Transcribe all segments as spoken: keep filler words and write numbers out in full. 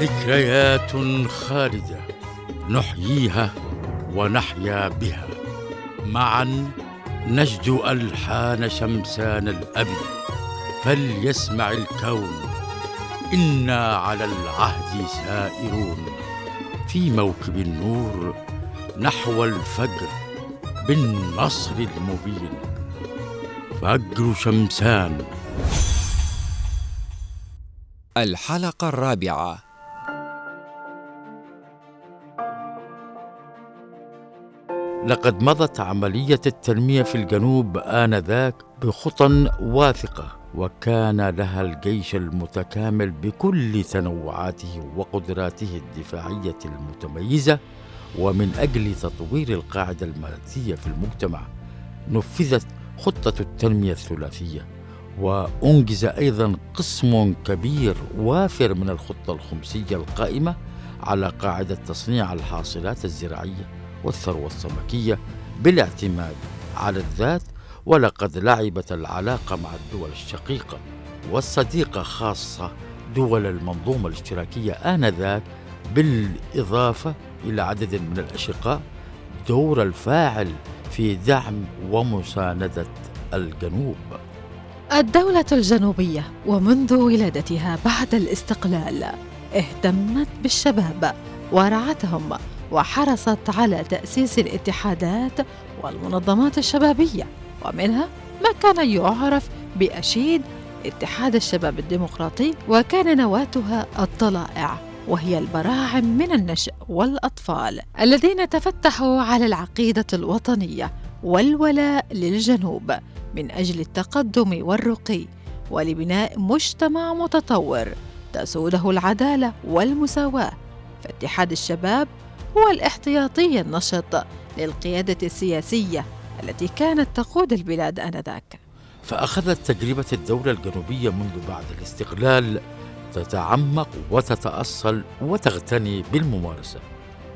ذكريات خالدة نحييها ونحيا بها، معا نجد ألحان شمسان الأبي، فليسمع الكون إنا على العهد سائرون، في موكب النور نحو الفجر بالنصر المبين. فجر شمسان. الحلقة الرابعة. لقد مضت عملية التنمية في الجنوب آنذاك بخطى واثقة، وكان لها الجيش المتكامل بكل تنوعاته وقدراته الدفاعية المتميزة، ومن أجل تطوير القاعدة المادية في المجتمع نفذت خطة التنمية الثلاثية، وأنجز أيضا قسم كبير وافر من الخطة الخمسية القائمة على قاعدة تصنيع الحاصلات الزراعية والثروة السمكية بالاعتماد على الذات. ولقد لعبت العلاقة مع الدول الشقيقة والصديقة، خاصة دول المنظومة الاشتراكية آنذاك، بالإضافة إلى عدد من الأشقاء، دور الفاعل في دعم ومساندة الجنوب. الدولة الجنوبية ومنذ ولادتها بعد الاستقلال اهتمت بالشباب ورعتهم، وحرصت على تأسيس الاتحادات والمنظمات الشبابية، ومنها ما كان يعرف بأشيد اتحاد الشباب الديمقراطي، وكان نواتها الطلائع، وهي البراعم من النشء والأطفال الذين تفتحوا على العقيدة الوطنية والولاء للجنوب من أجل التقدم والرقي، ولبناء مجتمع متطور تسوده العدالة والمساواة. فاتحاد الشباب هو الاحتياطي النشط للقيادة السياسية التي كانت تقود البلاد آنذاك. فأخذت تجربة الدولة الجنوبية منذ بعد الاستقلال تتعمق وتتأصل وتغتني بالممارسة،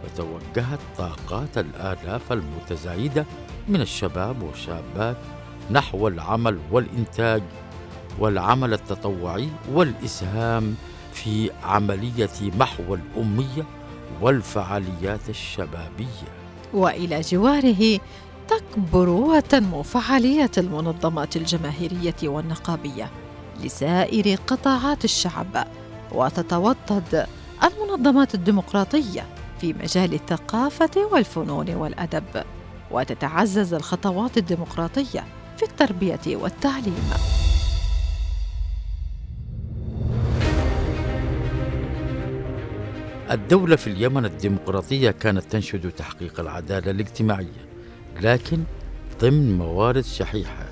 فتوجهت طاقات الآلاف المتزايدة من الشباب والشابات نحو العمل والإنتاج والعمل التطوعي والإسهام في عملية محو الأمية والفعاليات الشبابية. وإلى جواره تكبر وتنمو فعالية المنظمات الجماهيرية والنقابية لسائر قطاعات الشعب، وتتوطد المنظمات الديمقراطية في مجال الثقافة والفنون والأدب، وتتعزز الخطوات الديمقراطية في التربية والتعليم. الدولة في اليمن الديمقراطية كانت تنشد تحقيق العدالة الاجتماعية، لكن ضمن موارد شحيحة،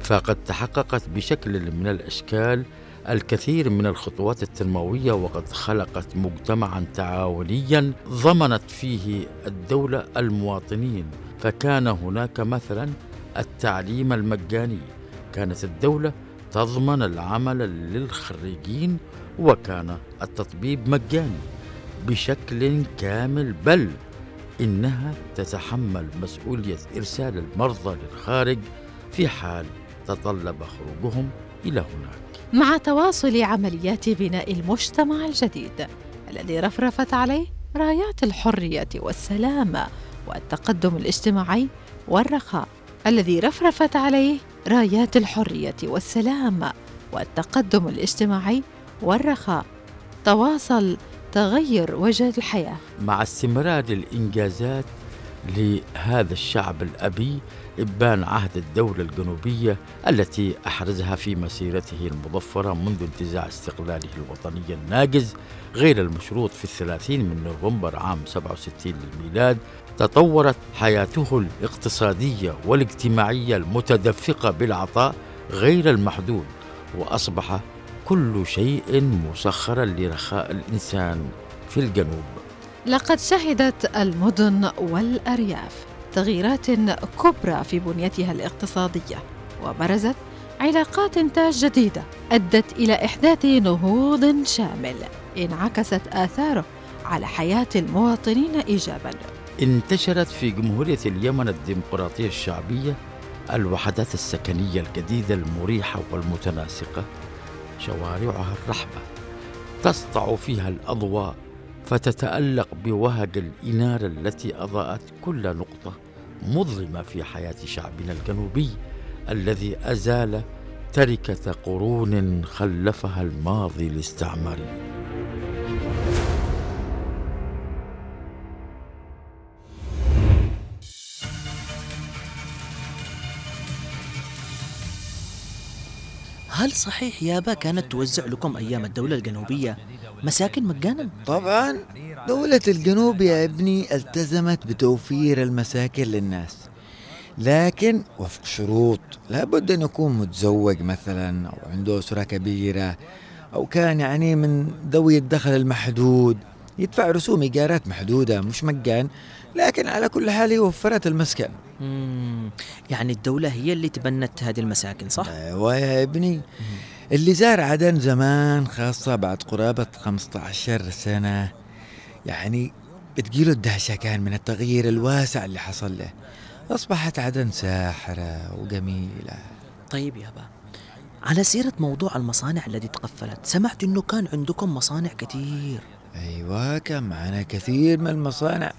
فقد تحققت بشكل من الأشكال الكثير من الخطوات التنموية، وقد خلقت مجتمعا تعاونيا ضمنت فيه الدولة المواطنين. فكان هناك مثلا التعليم المجاني، كانت الدولة تضمن العمل للخريجين، وكان التطبيب مجاني بشكل كامل، بل إنها تتحمل مسؤولية إرسال المرضى للخارج في حال تطلب خروجهم إلى هناك. مع تواصل عمليات بناء المجتمع الجديد الذي رفرفت عليه رايات الحرية والسلامة والتقدم الاجتماعي والرخاء الذي رفرفت عليه رايات الحرية والسلامة والتقدم الاجتماعي والرخاء تواصل تغير وجه الحياة. مع استمرار الإنجازات لهذا الشعب الأبي إبان عهد الدولة الجنوبية التي أحرزها في مسيرته المظفرة منذ انتزاع استقلاله الوطني الناجز غير المشروط في الثلاثين من نوفمبر عام سبعة وستين للميلاد، تطورت حياته الاقتصادية والاجتماعية المتدفقة بالعطاء غير المحدود، وأصبح كل شيء مسخرا لرخاء الإنسان في الجنوب. لقد شهدت المدن والأرياف تغييرات كبرى في بنيتها الاقتصادية، وبرزت علاقات إنتاج جديدة أدت إلى إحداث نهوض شامل انعكست آثاره على حياة المواطنين إيجابا. انتشرت في جمهورية اليمن الديمقراطية الشعبية الوحدات السكنية الجديدة المريحة والمتناسقة، شوارعها الرحبة تسطع فيها الأضواء فتتألق بوهج الإنارة التي أضاءت كل نقطة مظلمة في حياة شعبنا الجنوبي الذي أزال تركة قرون خلفها الماضي الاستعماري. هل صحيح يابا كانت توزع لكم أيام الدولة الجنوبية مساكن مجانا؟ طبعا دولة الجنوب يا ابني التزمت بتوفير المساكن للناس، لكن وفق شروط، لابد أن يكون متزوج مثلا أو عنده أسرة كبيرة أو كان يعني من ذوي الدخل المحدود، يدفع رسوم إيجارات محدودة مش مجان، لكن على كل حال وفرت المسكن. مم. يعني الدولة هي اللي تبنت هذه المساكن صح؟ أيوة يا ابني. مم. اللي زار عدن زمان خاصة بعد قرابة خمسة عشر سنة يعني بتجيله الدهشة كان من التغيير الواسع اللي حصل له. أصبحت عدن ساحرة وجميلة. طيب يا با، على سيرة موضوع المصانع التي تقفلت، سمعت أنه كان عندكم مصانع كتير. أيوة كان معنا كثير من المصانع،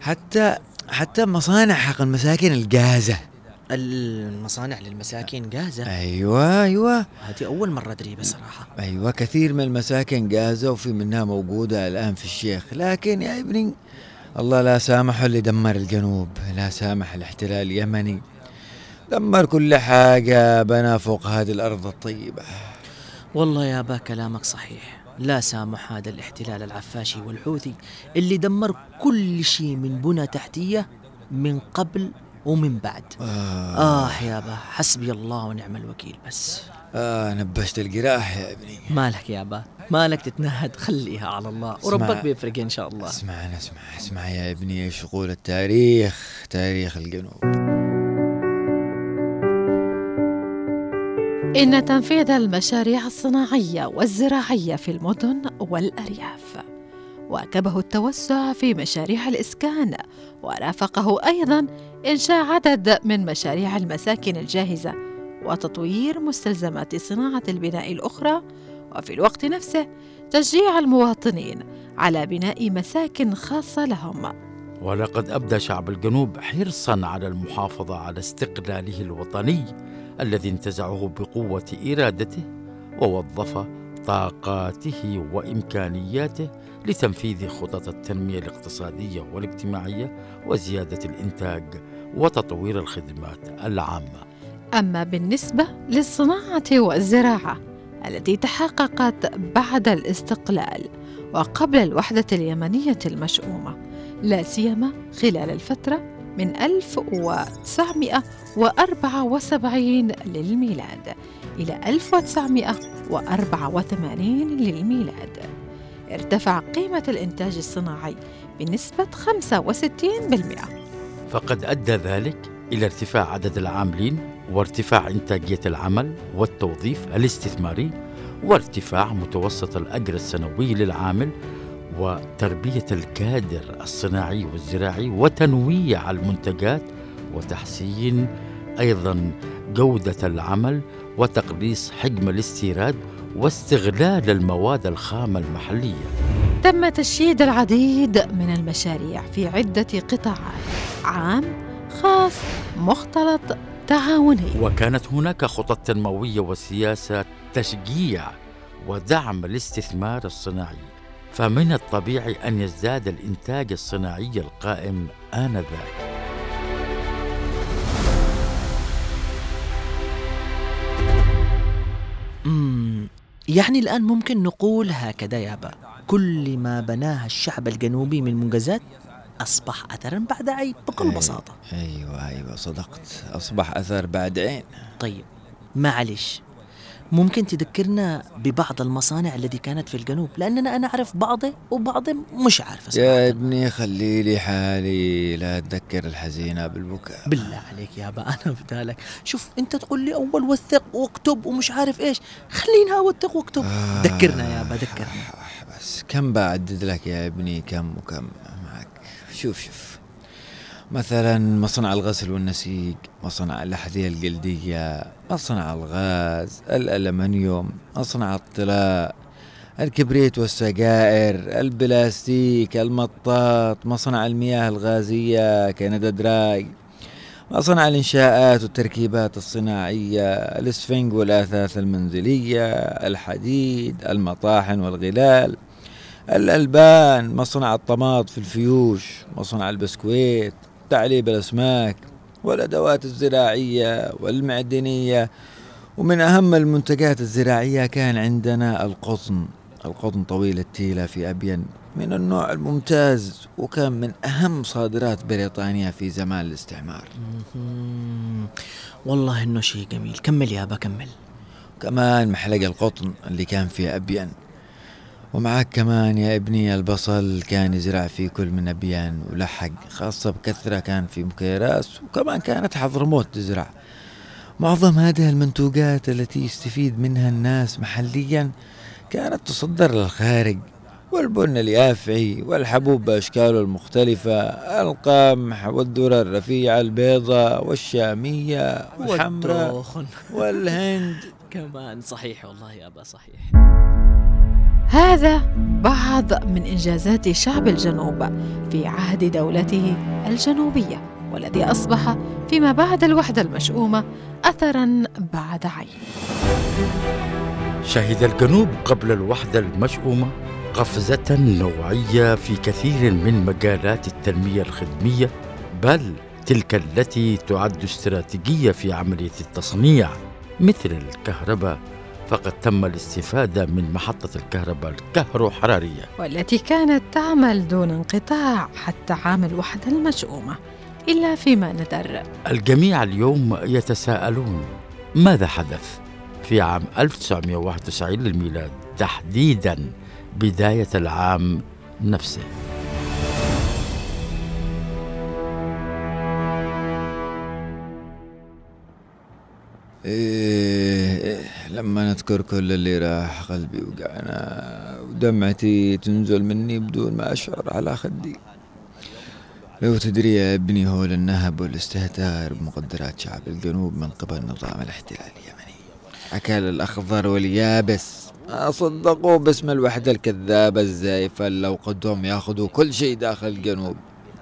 حتى حتى مصانع حق المساكن الجاهزة. المصانع للمساكن جاهزة؟ أيوة أيوة، هذه أول مرة أدري بصراحة. أيوة كثير من المساكن جاهزة وفي منها موجودة الآن في الشيخ، لكن يا ابني الله لا سامح اللي دمر الجنوب، لا سامح الاحتلال اليمني، دمر كل حاجة بنا فوق هذه الأرض الطيبة. والله يا با كلامك صحيح، لا سامح هذا الاحتلال العفاشي والحوثي اللي دمر كل شيء من بنى تحتية من قبل ومن بعد. آه, آه يابا حسبي الله ونعم الوكيل. بس آه نبشت الجراح يا ابني. مالك يابا، مالك تتنهد، خليها على الله وربك بيفرق إن شاء الله. اسمعنا اسمع اسمع يا ابني، شغول التاريخ، تاريخ الجنوب. إن تنفيذ المشاريع الصناعية والزراعية في المدن والأرياف واكبه التوسع في مشاريع الإسكان، ورافقه أيضاً إنشاء عدد من مشاريع المساكن الجاهزة وتطوير مستلزمات صناعة البناء الأخرى، وفي الوقت نفسه تشجيع المواطنين على بناء مساكن خاصة لهم. ولقد أبدى شعب الجنوب حرصاً على المحافظة على استقلاله الوطني الذي انتزعه بقوة إرادته، ووظف طاقاته وإمكانياته لتنفيذ خطط التنمية الاقتصادية والاجتماعية وزيادة الإنتاج وتطوير الخدمات العامة. أما بالنسبة للصناعة والزراعة التي تحققت بعد الاستقلال وقبل الوحدة اليمنية المشؤومة، لا سيما خلال الفترة من ألف وتسعمائة وأربعة وسبعين للميلاد إلى ألف وتسعمائة وأربعة وثمانين للميلاد، ارتفع قيمة الإنتاج الصناعي بنسبة خمسة وستين بالمئة. فقد أدى ذلك إلى ارتفاع عدد العاملين وارتفاع إنتاجية العمل والتوظيف الاستثماري وارتفاع متوسط الأجر السنوي للعامل وتربية الكادر الصناعي والزراعي وتنويع المنتجات وتحسين أيضا جودة العمل وتقليص حجم الاستيراد واستغلال المواد الخام المحلية. تم تشييد العديد من المشاريع في عدة قطاعات، عام، خاص، مختلط، تعاوني. وكانت هناك خطط تنموية وسياسة تشجيع ودعم الاستثمار الصناعي، فمن الطبيعي أن يزداد الإنتاج الصناعي القائم آنذاك. مم. يعني الآن ممكن نقول هكذا يابا، كل ما بناها الشعب الجنوبي من منجزات أصبح أثراً بعد عين بكل بساطة. أيوة أيوة صدقت، أصبح أثر بعد عين. طيب معلش، ممكن تذكرنا ببعض المصانع التي كانت في الجنوب، لأننا أنا أعرف بعضه وبعضه مش عارف. يا ابني خلي لي حالي، لا تذكر الحزينة بالبكاء. بالله عليك يا أبا أنا بدالك، شوف أنت تقول لي أول وثق واكتب ومش عارف إيش، خلينها وثق واكتب. آه ذكرنا يا أبا ذكرنا. بس كم بعدد لك يا ابني، كم وكم معك. شوف شوف مثلا مصنع الغسل والنسيج، مصنع الأحذية الجلدية، مصنع الغاز، الألمنيوم، مصنع الطلاء، الكبريت والسجائر، البلاستيك، المطاط، مصنع المياه الغازية كندا دراي، مصنع الإنشاءات والتركيبات الصناعية، الإسفنج والأثاث المنزلية، الحديد، المطاحن والغلال، الألبان، مصنع الطماط في الفيوش، مصنع البسكويت، تعليب الأسماك، والأدوات الزراعية والمعدنية. ومن أهم المنتجات الزراعية كان عندنا القطن، القطن طويل التيلة في أبين من النوع الممتاز، وكان من أهم صادرات بريطانيا في زمان الاستعمار. والله إنه شيء جميل، كمل يا أبا كمل. كمان محلق القطن اللي كان في أبين، ومعك كمان يا ابني البصل كان يزرع في كل من أبيان ولحق، خاصة بكثرة كان في مكيراس، وكمان كانت حضرموت تزرع. معظم هذه المنتوجات التي يستفيد منها الناس محليا كانت تصدر للخارج، والبن اليافعي والحبوب بأشكاله المختلفة، القمح والذرة الرفيعة البيضاء والشامية والحمراء والهند كمان. صحيح والله يا أبا صحيح. هذا بعض من إنجازات شعب الجنوب في عهد دولته الجنوبية، والذي أصبح فيما بعد الوحدة المشؤومة أثراً بعد عين. شهد الجنوب قبل الوحدة المشؤومة قفزة نوعية في كثير من مجالات التنمية الخدمية، بل تلك التي تعد استراتيجية في عملية التصنيع مثل الكهرباء، فقد تم الاستفادة من محطة الكهرباء الكهروحرارية والتي كانت تعمل دون انقطاع حتى عام الوحدة المشؤومة إلا فيما ندر. الجميع اليوم يتساءلون ماذا حدث في عام ألف وتسعمئة وواحد وتسعين للميلاد، تحديداً بداية العام نفسه. إيه لما نذكر كل اللي راح قلبي وقعنا ودمعتي تنزل مني بدون ما أشعر على خدي. لو تدري يا ابني هو النهب والاستهتار بمقدرات شعب الجنوب من قبل نظام الاحتلال اليمني، أكل الأخضر واليابس، ما صدقوا باسم الوحدة الكذابة الزائفة اللي وقدهم ياخذوا كل شيء داخل الجنوب.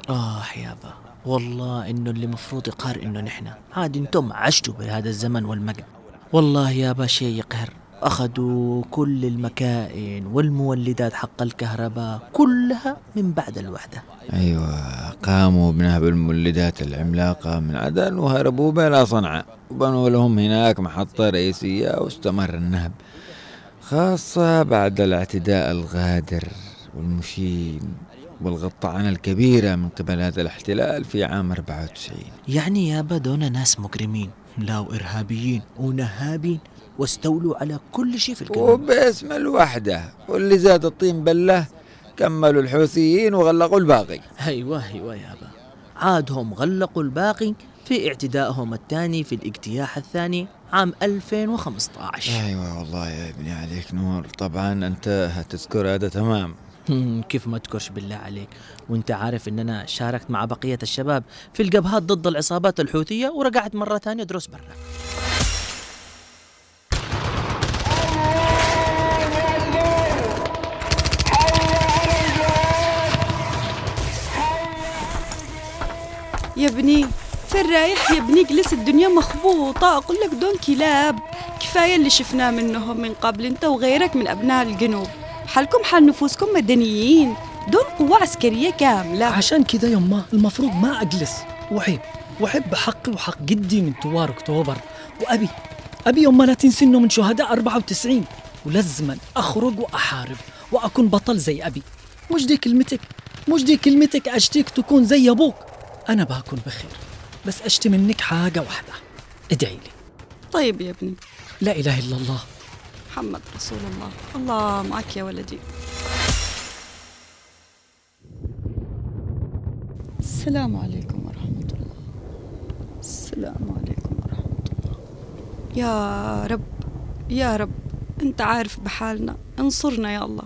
آه يابا والله إنه اللي مفروض يقهر إنه نحن، هاد انتم عشتوا بهذا الزمن والمجد. والله يابا شيء يقهر، أخذوا كل المكائن والمولدات حق الكهرباء كلها من بعد الوحدة. أيوة، قاموا بنهب المولدات العملاقة من عدن وهربوا بلا صنعاء، وبنوا لهم هناك محطة رئيسية، واستمر النهب خاصة بعد الاعتداء الغادر والمشين والغطعانة الكبيرة من قبل هذا الاحتلال في عام أربعة وتسعين. يعني يابا دون ناس مجرمين لا وإرهابيين ونهابين، واستولوا على كل شيء في الكلام وباسم الوحدة، واللي زاد الطين بله كملوا الحوثيين وغلقوا الباقي. أيوة أيوة يابا، عادهم غلقوا الباقي في اعتدائهم الثاني في الاجتياح الثاني عام ألفين وخمسة عشر. أيوة والله يا ابني عليك نور، طبعا أنت هتذكر هذا تمام. كيف ما تذكرش بالله عليك، وانت عارف ان انا شاركت مع بقية الشباب في الجبهات ضد العصابات الحوثية، ورجعت مرة ثانية دروس برا. يا ابني فين رايح يا ابني؟ جلس الدنيا مخبوطة، أقول لك دون كلاب، كفاية اللي شفناه منهم من قبل، انت وغيرك من أبناء الجنوب، حالكم حال نفوسكم مدنيين دون قوة عسكرية كاملة. عشان كده يما المفروض ما أجلس وعيب، وعيب بحقي وحق جدي من ثوار أكتوبر، وأبي أبي يما لا تنسي إنه من شهداء أربعة وتسعين، ولازما أخرج وأحارب وأكون بطل زي أبي. مش دي كلمتك، مش دي كلمتك، أشتيك تكون زي أبوك. أنا بكون بخير، بس أشتي منك حاجة واحدة، ادعي لي. طيب يا ابني. لا إله إلا الله محمد رسول الله. الله معك يا ولدي. السلام عليكم ورحمة الله. السلام عليكم ورحمة الله. يا رب يا رب، أنت عارف بحالنا، انصرنا يا الله.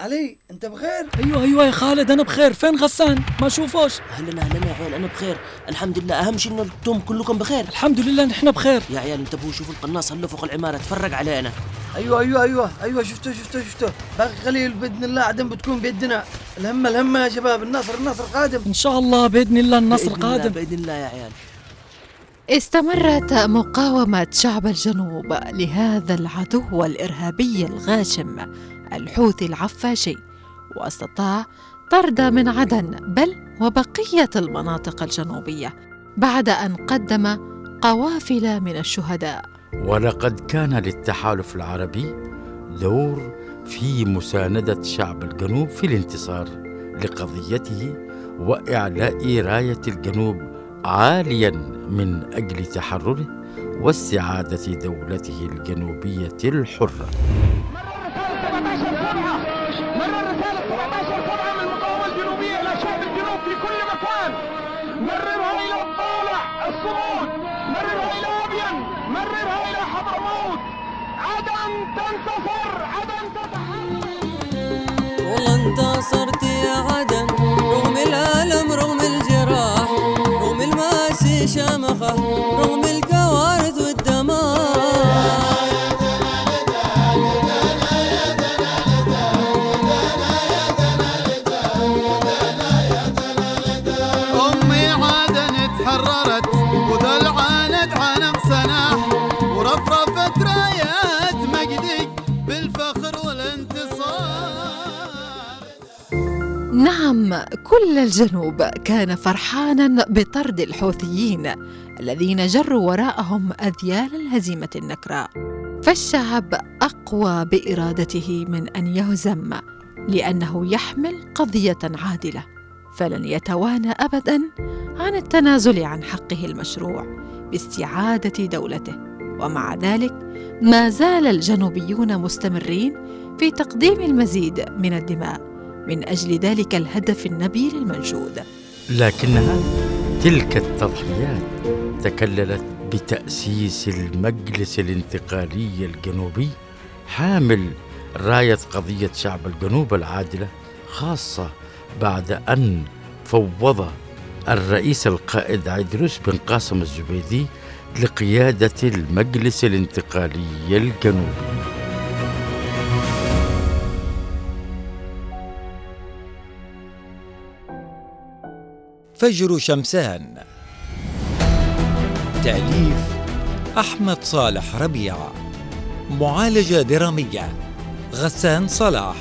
علي انت بخير؟ ايوه ايوه يا خالد انا بخير. فين غسان؟ ما شوفوش. اهلا اهلا يا عيال انا بخير الحمد لله. اهم شيء ان انتم كلكم بخير. الحمد لله نحن بخير يا عيال. انتبهوا شوفوا القناص هلا فوق العماره تفرق علينا. ايوه ايوه ايوه ايوه شفته شفته شفته باقي قليل باذن الله عدن بتكون بيدنا. الهمه الهمه يا شباب النصر النصر قادم ان شاء الله باذن الله. النصر بإذن قادم الله باذن الله يا عيال. استمرت مقاومة شعب الجنوب لهذا العدو الإرهابي الغاشم الحوثي العفاشي، واستطاع طرد من عدن بل وبقية المناطق الجنوبية بعد أن قدم قوافل من الشهداء. ولقد كان للتحالف العربي دور في مساندة شعب الجنوب في الانتصار لقضيته وإعلاء راية الجنوب عالياً من أجل تحرره واستعادة دولته الجنوبية الحرة. مرر رسالة سبعة عشر سبعة مرر رسالة سبعة عشر سبعة من المقاومة الجنوبية إلى شعب الجنوب في كل مكان. مررها إلى الطالع الصمود، مررها إلى أبين، مررها إلى حضرموت. عدن تنتصر، عدن تتحرر. والله انتصرت يا عدن رغم الألم رغم الجراح رغم الماسي شامخة رغم الكوارث والدمار. أمي عدن اتحررت وذلعانت عالم صناح ورفرفت رايات مجدك بالفخر والانتصار. نعم كل الجنوب كان فرحاناً بطرد الحوثيين الذين جروا وراءهم أذيال الهزيمة النكراء، فالشعب أقوى بإرادته من أن يهزم لأنه يحمل قضية عادلة، فلن يتوانى أبداً عن التنازل عن حقه المشروع باستعادة دولته. ومع ذلك ما زال الجنوبيون مستمرين في تقديم المزيد من الدماء من أجل ذلك الهدف النبيل المنشود. لكنها تلك التضحيات تكللت بتأسيس المجلس الانتقالي الجنوبي حامل راية قضية شعب الجنوب العادلة، خاصة بعد أن فوض الرئيس القائد عيدروس بن قاسم الزبيدي لقيادة المجلس الانتقالي الجنوبي. فجر شمسان، تأليف أحمد صالح ربيع، معالجة درامية غسان صلاح،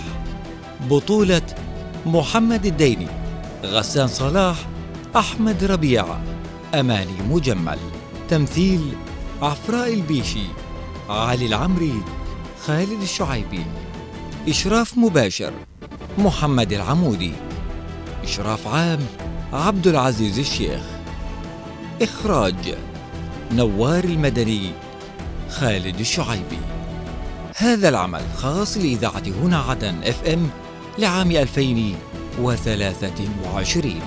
بطولة محمد الديني، غسان صلاح، أحمد ربيع، أماني مجمل، تمثيل عفراء البيشي، علي العمري، خالد الشعيبي، إشراف مباشر محمد العمودي، إشراف عام عبد العزيز الشيخ، إخراج نوار المدني، خالد الشعيبي. هذا العمل خاص لإذاعة هنا عدن اف ام لعام ألفين وثلاثة وعشرين.